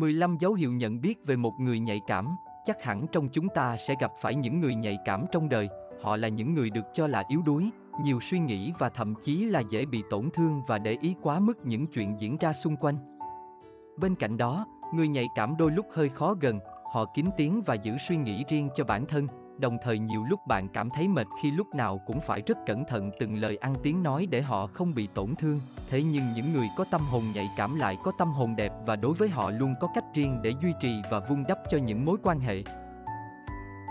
15 dấu hiệu nhận biết về một người nhạy cảm. Chắc hẳn trong chúng ta sẽ gặp phải những người nhạy cảm trong đời. Họ là những người được cho là yếu đuối, nhiều suy nghĩ và thậm chí là dễ bị tổn thương và để ý quá mức những chuyện diễn ra xung quanh. Bên cạnh đó, người nhạy cảm đôi lúc hơi khó gần, họ kín tiếng và giữ suy nghĩ riêng cho bản thân. Đồng thời nhiều lúc bạn cảm thấy mệt khi lúc nào cũng phải rất cẩn thận từng lời ăn tiếng nói để họ không bị tổn thương. Thế nhưng những người có tâm hồn nhạy cảm lại có tâm hồn đẹp và đối với họ luôn có cách riêng để duy trì và vun đắp cho những mối quan hệ.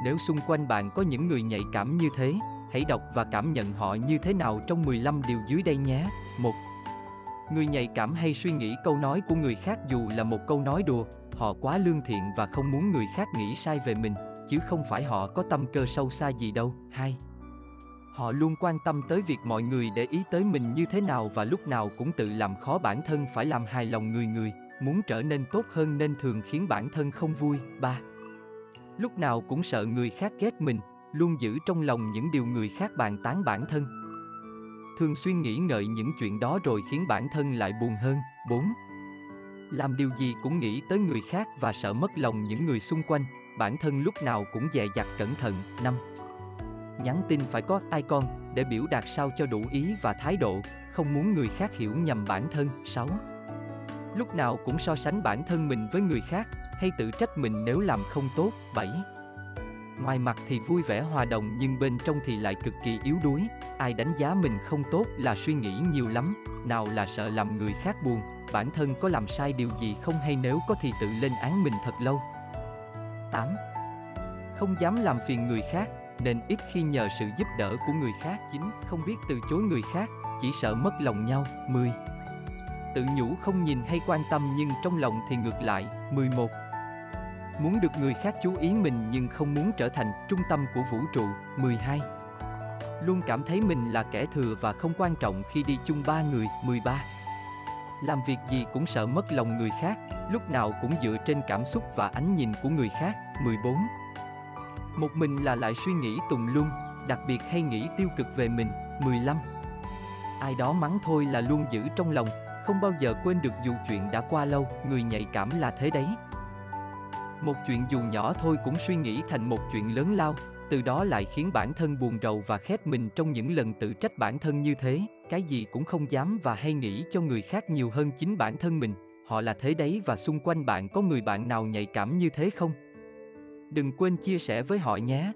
Nếu xung quanh bạn có những người nhạy cảm như thế, hãy đọc và cảm nhận họ như thế nào trong 15 điều dưới đây nhé. 1. Người nhạy cảm hay suy nghĩ câu nói của người khác dù là một câu nói đùa. Họ quá lương thiện và không muốn người khác nghĩ sai về mình, chứ không phải họ có tâm cơ sâu xa gì đâu. 2. Họ luôn quan tâm tới việc mọi người để ý tới mình như thế nào và lúc nào cũng tự làm khó bản thân phải làm hài lòng người. Muốn trở nên tốt hơn nên thường khiến bản thân không vui. 3. Lúc nào cũng sợ người khác ghét mình, luôn giữ trong lòng những điều người khác bàn tán bản thân. Thường xuyên nghĩ ngợi những chuyện đó rồi khiến bản thân lại buồn hơn. 4. Làm điều gì cũng nghĩ tới người khác và sợ mất lòng những người xung quanh. Bản thân lúc nào cũng dè dặt cẩn thận. 5. Nhắn tin phải có icon để biểu đạt sao cho đủ ý và thái độ, không muốn người khác hiểu nhầm bản thân. 6. Lúc nào cũng so sánh bản thân mình với người khác, hay tự trách mình nếu làm không tốt. 7. Ngoài mặt thì vui vẻ hòa đồng nhưng bên trong thì lại cực kỳ yếu đuối. Ai đánh giá mình không tốt là suy nghĩ nhiều lắm, nào là sợ làm người khác buồn, bản thân có làm sai điều gì không hay nếu có thì tự lên án mình thật lâu. 8. Không dám làm phiền người khác, nên ít khi nhờ sự giúp đỡ của người khác. 9. Không biết từ chối người khác, chỉ sợ mất lòng nhau. 10. Tự nhủ không nhìn hay quan tâm nhưng trong lòng thì ngược lại. 11. Muốn được người khác chú ý mình nhưng không muốn trở thành trung tâm của vũ trụ. 12. Luôn cảm thấy mình là kẻ thừa và không quan trọng khi đi chung ba người. 13. Làm việc gì cũng sợ mất lòng người khác, lúc nào cũng dựa trên cảm xúc và ánh nhìn của người khác. 14. Một mình là lại suy nghĩ tùm lum, đặc biệt hay nghĩ tiêu cực về mình. 15. Ai đó mắng thôi là luôn giữ trong lòng, không bao giờ quên được dù chuyện đã qua lâu. Người nhạy cảm là thế đấy. Một chuyện dù nhỏ thôi cũng suy nghĩ thành một chuyện lớn lao, từ đó lại khiến bản thân buồn rầu và khép mình trong những lần tự trách bản thân như thế. Cái gì cũng không dám và hay nghĩ cho người khác nhiều hơn chính bản thân mình. Họ là thế đấy và xung quanh bạn có người bạn nào nhạy cảm như thế không? Đừng quên chia sẻ với họ nhé.